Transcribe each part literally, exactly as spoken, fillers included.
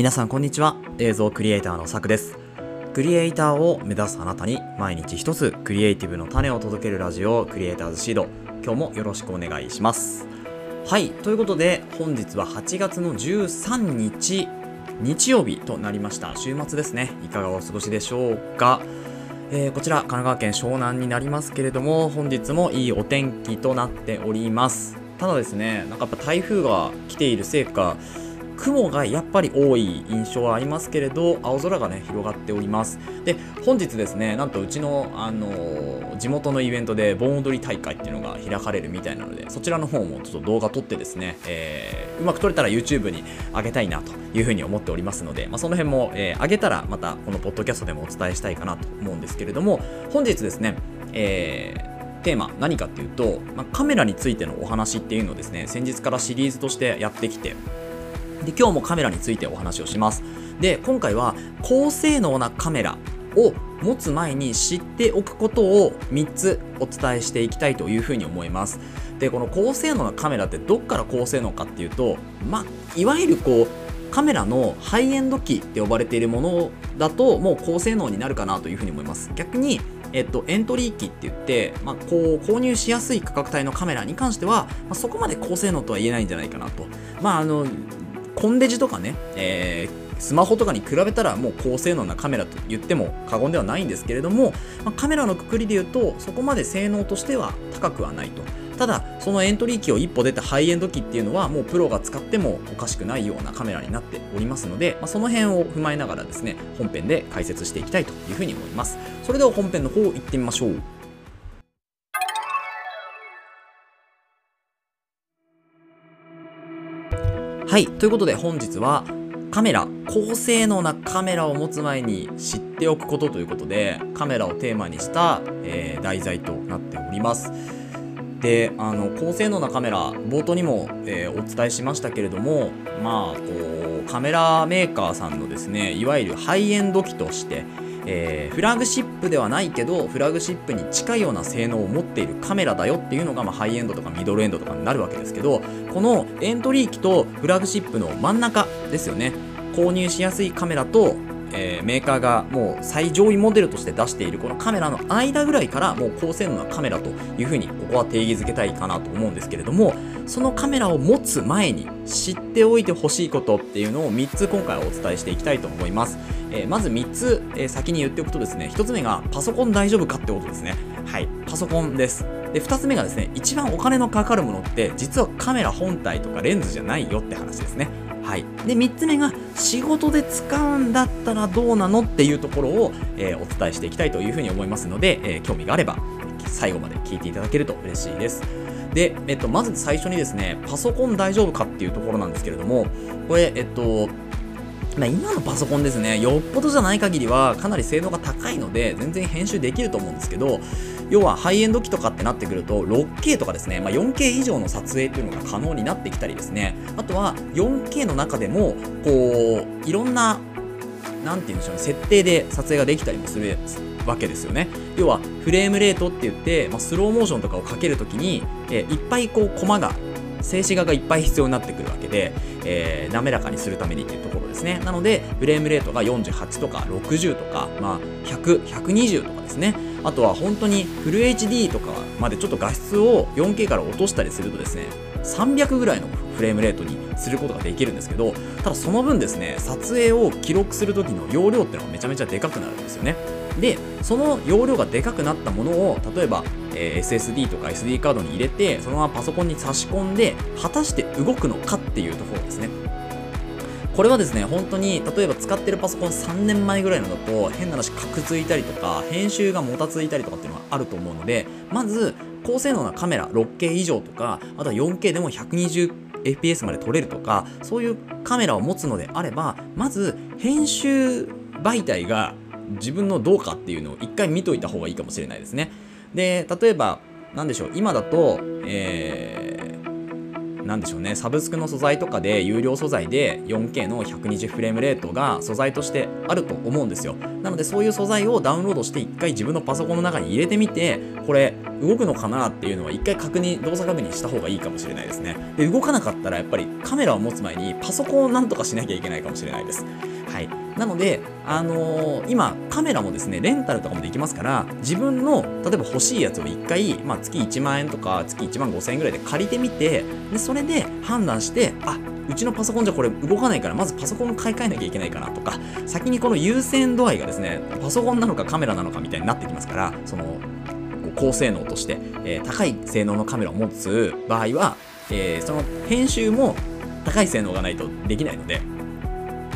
皆さんこんにちは。映像クリエイターのさくです。クリエイターを目指すあなたに毎日一つクリエイティブの種を届けるラジオ、クリエイターズシード、今日もよろしくお願いします。はい、ということで本日ははちがつのじゅうさんにち日曜日となりました。週末ですね。いかがお過ごしでしょうか。えー、こちら神奈川県湘南になりますけれども、本日もいいお天気となっております。ただですね、なんかやっぱ台風が来ているせいか雲がやっぱり多い印象はありますけれど、青空がね広がっております。で、本日ですね、なんとうちの、あのー、地元のイベントで盆踊り大会っていうのが開かれるみたいなので、そちらの方もちょっと動画撮ってですね、えー、うまく撮れたら YouTube に上げたいなというふうに思っておりますので、まあ、その辺も、えー、上げたらまたこのポッドキャストでもお伝えしたいかなと思うんですけれども、本日ですね、えーテーマ何かっていうと、まあ、カメラについてのお話っていうのをですね、先日からシリーズとしてやってきて、で今日もカメラについてお話をします。で、今回は高性能なカメラを持つ前に知っておくことをみっつお伝えしていきたいというふうに思います。で、この高性能なカメラってどっから高性能かっていうと、まあ、いわゆるこうカメラのハイエンド機って呼ばれているものだともう高性能になるかなというふうに思います。逆にえっと、エントリー機って言って、まあ、こう購入しやすい価格帯のカメラに関しては、まあ、そこまで高性能とは言えないんじゃないかなと。まあ、あのコンデジとかね、えー、スマホとかに比べたらもう高性能なカメラと言っても過言ではないんですけれども、まあ、カメラのくくりで言うとそこまで性能としては高くはないと。ただそのエントリー機を一歩出たハイエンド機っていうのはもうプロが使ってもおかしくないようなカメラになっておりますので、まあ、その辺を踏まえながらですね、本編で解説していきたいというふうに思います。それでは本編の方行ってみましょう。はい、ということで本日はカメラ、高性能なカメラを持つ前に知っておくことということで、カメラをテーマにした、えー、題材となっております。で、あの高性能なカメラ、冒頭にも、えー、お伝えしましたけれども、まあ、こうカメラメーカーさんのですね、いわゆるハイエンド機として、えー、フラグシップではないけどフラグシップに近いような性能を持っているカメラだよっていうのが、まあ、ハイエンドとかミドルエンドとかになるわけですけど、このエントリー機とフラグシップの真ん中ですよね。購入しやすいカメラとえー、メーカーがもう最上位モデルとして出しているこのカメラの間ぐらいからもう高性能なカメラというふうにここは定義づけたいかなと思うんですけれども、そのカメラを持つ前に知っておいてほしいことっていうのをみっつ今回はお伝えしていきたいと思います。えー、まずみっつ、えー、先に言っておくとですね、ひとつめがパソコン大丈夫かってことですね。はい、パソコンです。で、ふたつめがですね、一番お金のかかるものって実はカメラ本体とかレンズじゃないよって話ですね。はい、でみっつめが仕事で使うんだったらどうなのっていうところを、えー、お伝えしていきたいというふうに思いますので、えー、興味があれば最後まで聞いていただけると嬉しいです。で、えっと、まず最初にですね、パソコン大丈夫かっていうところなんですけれども、これえっとまあ、今のパソコンですね、よっぽどじゃない限りはかなり性能が高いので全然編集できると思うんですけど、要はハイエンド機とかってなってくると ろくケー とかですね、まあ、よんケー 以上の撮影っていうのが可能になってきたりですね、あとは よんケー の中でもこういろんななんていうんでしょうね、設定で撮影ができたりもするわけですよね。要はフレームレートって言って、まあ、スローモーションとかをかけるときに、えー、いっぱいこうコマが静止画がいっぱい必要になってくるわけで、えー、滑らかにするためにっていうところですね。なのでフレームレートがよんじゅうはちとかろくじゅうとか、まあ、ひゃく、ひゃくにじゅうとかですね。あとは本当にフル エイチディー とかまでちょっと画質を よんケー から落としたりするとですね、さんびゃくぐらいのフレームレートにすることができるんですけど、ただその分ですね、撮影を記録する時の容量っていうのがめちゃめちゃでかくなるんですよね。で、その容量がでかくなったものを例えば、えー、エスエスディー とか エスディー カードに入れてそのままパソコンに差し込んで果たして動くのかっていうところですね。これはですね、本当に例えば使ってるパソコンさんねんまえぐらいのだと変な話カクついたりとか編集がもたついたりとかっていうのはあると思うので、まず高性能なカメラ ろくケー 以上とか、あとは よんケー でも ひゃくにじゅうエフピーエス まで撮れるとか、そういうカメラを持つのであれば、まず編集媒体が自分のどうかっていうのを一回見といた方がいいかもしれないですね。で、例えば何でしょう、今だと、えー、なんでしょうね、サブスクの素材とかで有料素材で よんケー のひゃくにじゅうフレームレートが素材としてあると思うんですよ。なのでそういう素材をダウンロードしていっかい自分のパソコンの中に入れてみて、これ動くのかなっていうのはいっかい確認、動作確認した方がいいかもしれないですね。で、動かなかったらやっぱりカメラを持つ前にパソコンをなんとかしなきゃいけないかもしれないです。はい、なので、あのー、今カメラもですね、レンタルとかもできますから、自分の例えば欲しいやつをいっかい、まあ、月いちまんえんとか月いちまんごせんえんぐらいで借りてみて、でそれで判断して、あ、うちのパソコンじゃこれ動かないから、まずパソコン買い替えなきゃいけないかなとか、先にこの優先度合いがですね、パソコンなのかカメラなのかみたいになってきますから、その高性能として、えー、高い性能のカメラを持つ場合は、えー、その編集も高い性能がないとできないので、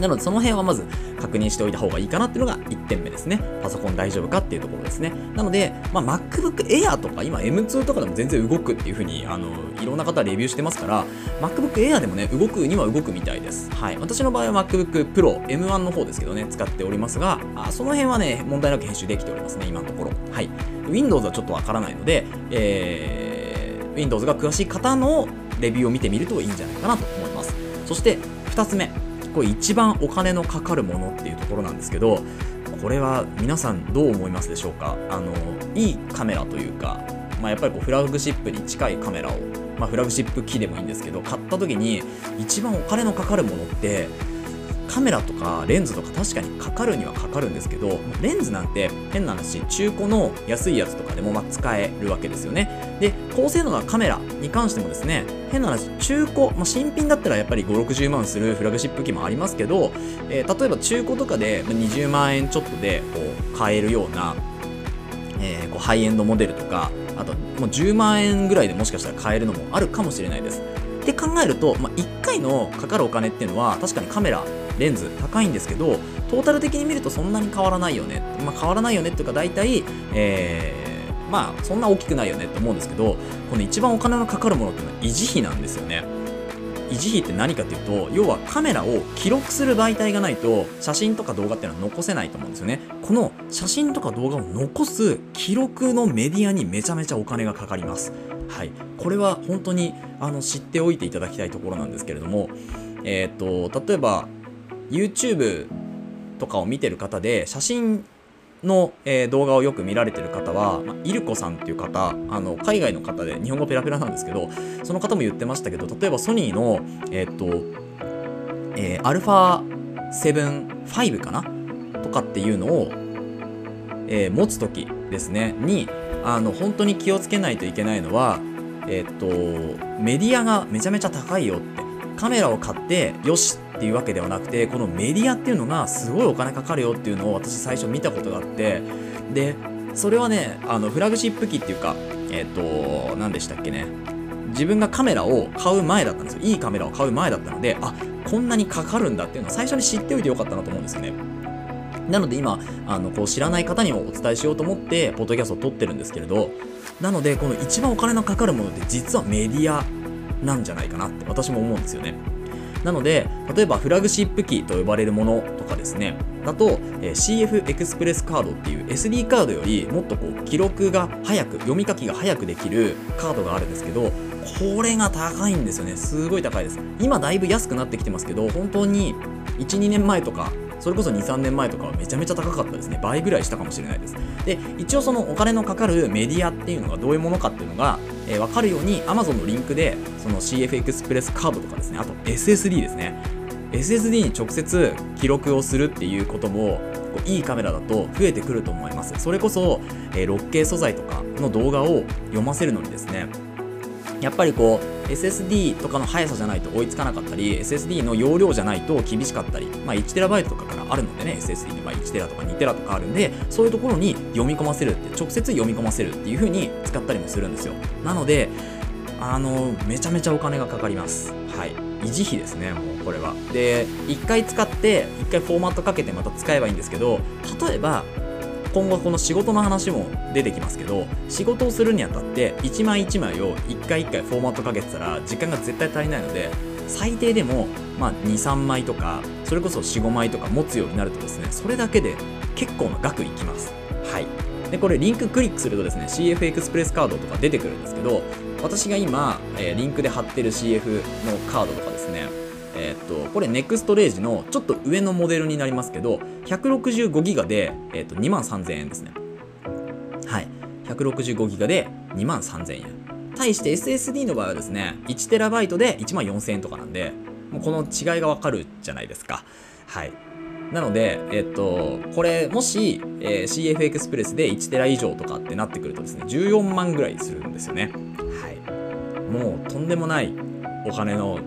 なのでその辺はまず確認しておいた方がいいかなっていうのがいってんめですね。パソコン大丈夫かっていうところですね。なので、まあ、MacBook Air とか今 エムツー とかでも全然動くっていう風にあのいろんな方レビューしてますから、 MacBook Air でもね、動くには動くみたいです。はい、私の場合は MacBook Pro エムワン の方ですけどね、使っておりますが、あ、その辺はね問題なく編集できておりますね、今のところ。はい、Windows はちょっとわからないので、えー、Windows が詳しい方のレビューを見てみるといいんじゃないかなと思います。そしてふたつめ、これ一番お金のかかるものっていうところなんですけど、これは皆さんどう思いますでしょうか。あのいいカメラというか、まあ、やっぱりこうフラグシップに近いカメラを、まあ、フラグシップ機でもいいんですけど、買った時に一番お金のかかるものって、カメラとかレンズとか確かにかかるにはかかるんですけど、レンズなんて変な話、中古の安いやつとかでもまあ使えるわけですよね。で、高性能なカメラに関してもですね、変な話、中古、まあ、新品だったらやっぱりごじゅうろくじゅうまんするフラグシップ機もありますけど、えー、例えば中古とかでにじゅうまんえんちょっとでこう買えるような、えー、こうハイエンドモデルとか、あともうじゅうまんえんぐらいでもしかしたら買えるのもあるかもしれないです。って考えると、まあ、いっかいのかかるお金っていうのは確かにカメラレンズ高いんですけど、トータル的に見るとそんなに変わらないよね、まあ、変わらないよねっていうか、大体、えー、まあそんな大きくないよねって思うんですけど、この一番お金のかかるものっていうのは維持費なんですよね。維持費って何かっていうと、要はカメラを記録する媒体がないと写真とか動画っていうのは残せないと思うんですよね。この写真とか動画を残す記録のメディアにめちゃめちゃお金がかかります。はい、これは本当にあの知っておいていただきたいところなんですけれども、えーと、例えばYouTube とかを見てる方で写真の、えー、動画をよく見られてる方は、まあ、イルコさんっていう方、あの海外の方で日本語ペラペラなんですけど、その方も言ってましたけど、例えばソニーのえー、っと、えー、アルファセブンファイブ かなとかっていうのを、えー、持つ時ですねに、あの本当に気をつけないといけないのは、えー、っとメディアがめちゃめちゃ高いよって、カメラを買ってよしっていうわけではなくて、このメディアっていうのがすごいお金かかるよっていうのを私最初見たことがあって、でそれはね、あのフラグシップ機っていうか、えっと何でしたっけね、自分がカメラを買う前だったんですよ。いいカメラを買う前だったので、あ、こんなにかかるんだっていうのを最初に知っておいてよかったなと思うんですよね。なので今あのこう知らない方にもお伝えしようと思ってポッドキャストを撮ってるんですけれど、なのでこの一番お金のかかるものって実はメディアなんじゃないかなって私も思うんですよね。なので例えばフラグシップ機と呼ばれるものとかですねだと、えー、シーエフ エクスプレスカードっていう エスディー カードよりもっとこう記録が早く、読み書きが早くできるカードがあるんですけど、これが高いんですよね。すごい高いです。今だいぶ安くなってきてますけど、本当に いちにねんまえとか、それこそ にさんねんまえとかはめちゃめちゃ高かったですね。倍ぐらいしたかもしれないです。で、一応そのお金のかかるメディアっていうのがどういうものかっていうのが、えー、分かるように Amazon のリンクでその シーエフ エクスプレスカードとかですね、あと エスエスディー ですね、 エスエスディー に直接記録をするっていうこともこういいカメラだと増えてくると思います。それこそ、えー、ろくケー 素材とかの動画を読ませるのにですね、やっぱりこう エスエスディー とかの速さじゃないと追いつかなかったり、 エスエスディー の容量じゃないと厳しかったり、まあ、いちテラバイト とかからあるのでね、 エスエスディー にまあいちテラとかにテラとかあるんで、そういうところに読み込ませるって、直接読み込ませるっていう風に使ったりもするんですよ。なのであのめちゃめちゃお金がかかります。はい、維持費ですね。もうこれはでいっかい使っていっかいフォーマットかけてまた使えばいいんですけど、例えば今後この仕事の話も出てきますけど、仕事をするにあたっていちまいいちまいをいっかいいっかいフォーマットかけてたら時間が絶対足りないので、最低でもまあにさんまいとか、それこそよんごまいとか持つようになるとですね、それだけで結構な額いきます。はい、でこれリンククリックするとですね、 シーエフ エクスプレスカードとか出てくるんですけど、私が今、えー、リンクで貼ってる シーエフ のカードとかですね、えー、っとこれネクストレージのちょっと上のモデルになりますけど、ひゃくろくじゅうごギガで、えー、っとにまんさんぜんえんですね。はい、ひゃくろくじゅうごギガでにまんさんぜんえん、対して エスエスディー の場合はですね いちテラバイト でいちまんよんせんえんとかなんで、もうこの違いがわかるじゃないですか。はい、なので、えっと、これもし、えー、シーエフ エクスプレスでいちテラ以上とかってなってくるとですね、じゅうよんまんぐらいするんですよね。はい、もうとんでもないお金の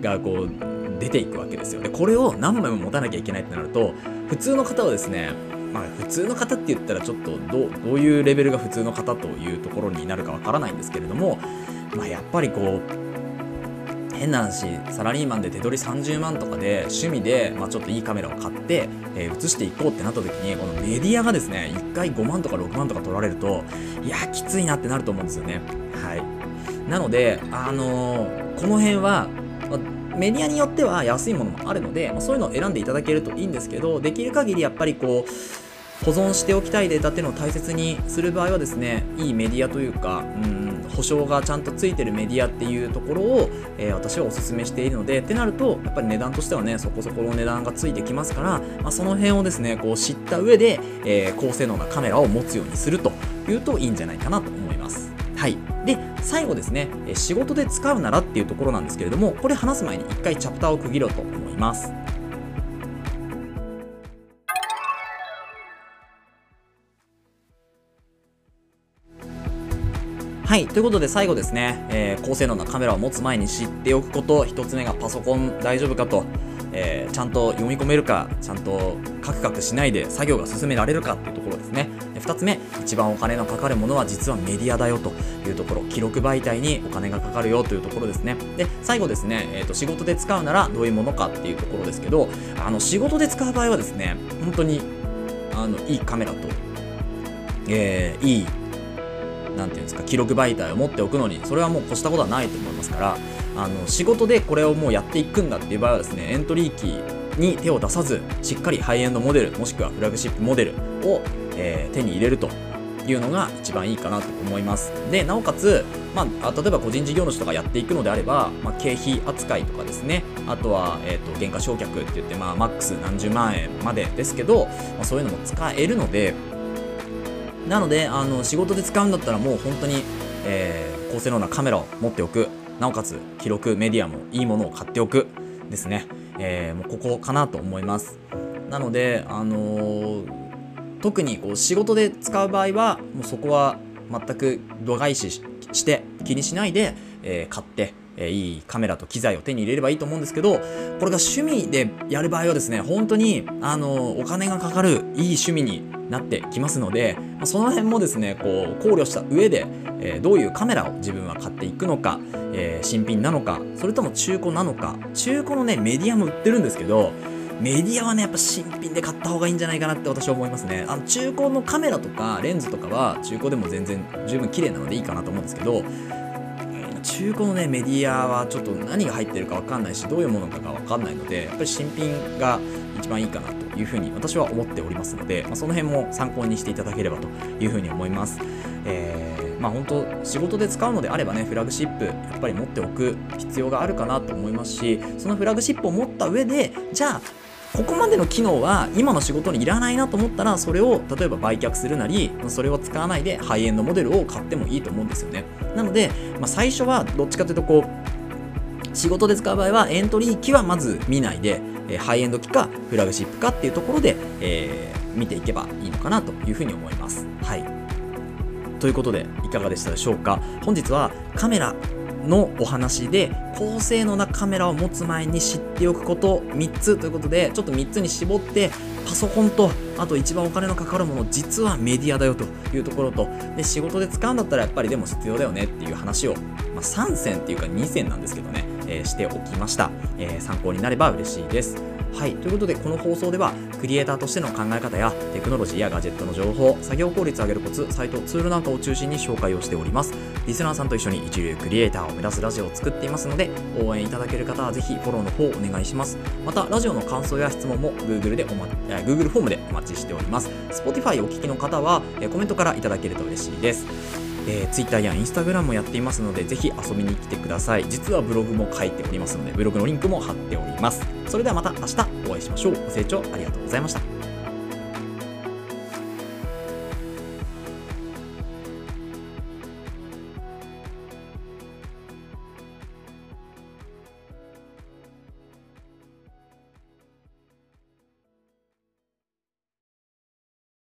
がこう出ていくわけですよ。でこれを何枚も持たなきゃいけないってなると、普通の方はですね、まあ、普通の方って言ったらちょっとどう、どういうレベルが普通の方というところになるかわからないんですけれども、まあ、やっぱりこう変な話、サラリーマンで手取りさんじゅうまんとかで趣味で、まあ、ちょっといいカメラを買って、えー、写していこうってなった時に、このメディアがですねいっかいごまんとかろくまんとか取られると、いやきついなってなると思うんですよね。はい、なので、あのー、この辺は、まあ、メディアによっては安いものもあるので、まあ、そういうのを選んでいただけるといいんですけど、できる限りやっぱりこう保存しておきたいデータっていうのを大切にする場合はですね、いいメディアというか、うん保証がちゃんとついてるメディアっていうところを、えー、私はおすすめしているので、ってなるとやっぱり値段としてはねそこそこの値段がついてきますから、まあ、その辺をですねこう知った上で、えー、高性能なカメラを持つようにするというといいんじゃないかなと思います。はい、で最後ですね、仕事で使うならっていうところなんですけれども、これ話す前にいっかいチャプターを区切ろうと思います。はい、ということで最後ですね、えー、高性能なカメラを持つ前に知っておくこと、ひとつめがパソコン大丈夫かと、えー、ちゃんと読み込めるか、ちゃんとカクカクしないで作業が進められるかっていうところですね。ふたつめ、一番お金のかかるものは実はメディアだよというところ、記録媒体にお金がかかるよというところですね。で最後ですね、えーと、仕事で使うならどういうものかっていうところですけど、あの仕事で使う場合はですね、本当にあのいいカメラと、えー、いいなんていうんですか、記録媒体を持っておくのにそれはもう越したことはないと思いますから、あの仕事でこれをもうやっていくんだっていう場合はですね、エントリーキーに手を出さずしっかりハイエンドモデル、もしくはフラグシップモデルを、えー、手に入れるというのが一番いいかなと思います。でなおかつ、まあ、例えば個人事業主とかやっていくのであれば、まあ、経費扱いとかですね、あとは、えー、と減価償却って言って、まあ、マックス何十万円までですけど、まあ、そういうのも使えるので、なのであの仕事で使うんだったらもう本当に、えー、高性能なカメラを持っておく、なおかつ記録メディアもいいものを買っておくですね、えー、もうここかなと思います。なので、あのー、特にこう仕事で使う場合はもうそこは全く度外視して気にしないで、えー、買って、えー、いいカメラと機材を手に入れればいいと思うんですけど、これが趣味でやる場合はですね、本当に、あのー、お金がかかるいい趣味になってきますので、その辺もですねこう考慮した上で、えー、どういうカメラを自分は買っていくのか、えー、新品なのか、それとも中古なのか。中古のねメディアも売ってるんですけど、メディアはねやっぱ新品で買った方がいいんじゃないかなって私は思いますね。あの中古のカメラとかレンズとかは中古でも全然十分綺麗なのでいいかなと思うんですけど、中古のねメディアはちょっと何が入ってるか分かんないし、どういうものかが分かんないので、やっぱり新品が一番いいかなというふうに私は思っておりますので、まあ、その辺も参考にしていただければというふうに思います。えー、まあ本当仕事で使うのであればね、フラグシップやっぱり持っておく必要があるかなと思いますし、そのフラグシップを持った上で、じゃあここまでの機能は今の仕事にいらないなと思ったら、それを例えば売却するなり、それを使わないでハイエンドモデルを買ってもいいと思うんですよね。なので、まあ、最初はどっちかというとこう仕事で使う場合はエントリー機はまず見ないで、ハイエンド機かフラグシップかっていうところで、えー、見ていけばいいのかなというふうに思います。はい、ということでいかがでしたでしょうか。本日はカメラのお話で、高性能なカメラを持つ前に知っておくことみっつということで、ちょっとみっつに絞って、パソコンと、あと一番お金のかかるもの実はメディアだよというところと、で仕事で使うんだったらやっぱりでも必要だよねっていう話を、まあ、さんせんっていうかにせんなんですけどね、えー、しておきました。えー、参考になれば嬉しいです。はい、ということでこの放送ではクリエイターとしての考え方やテクノロジーやガジェットの情報、作業効率を上げるコツ、サイト、ツールなんかを中心に紹介をしております。リスナーさんと一緒に一流クリエイターを目指すラジオを作っていますので、応援いただける方はぜひフォローの方お願いします。またラジオの感想や質問も Google でお、ま、Google フォームでお待ちしております。 Spotify お聞きの方はコメントからいただけると嬉しいです。えー、Twitter や Instagram もやっていますので、ぜひ遊びに来てください。実はブログも書いておりますので、ブログのリンクも貼っております。それではまた明日お会いしましょう。ご清聴ありがとうございました。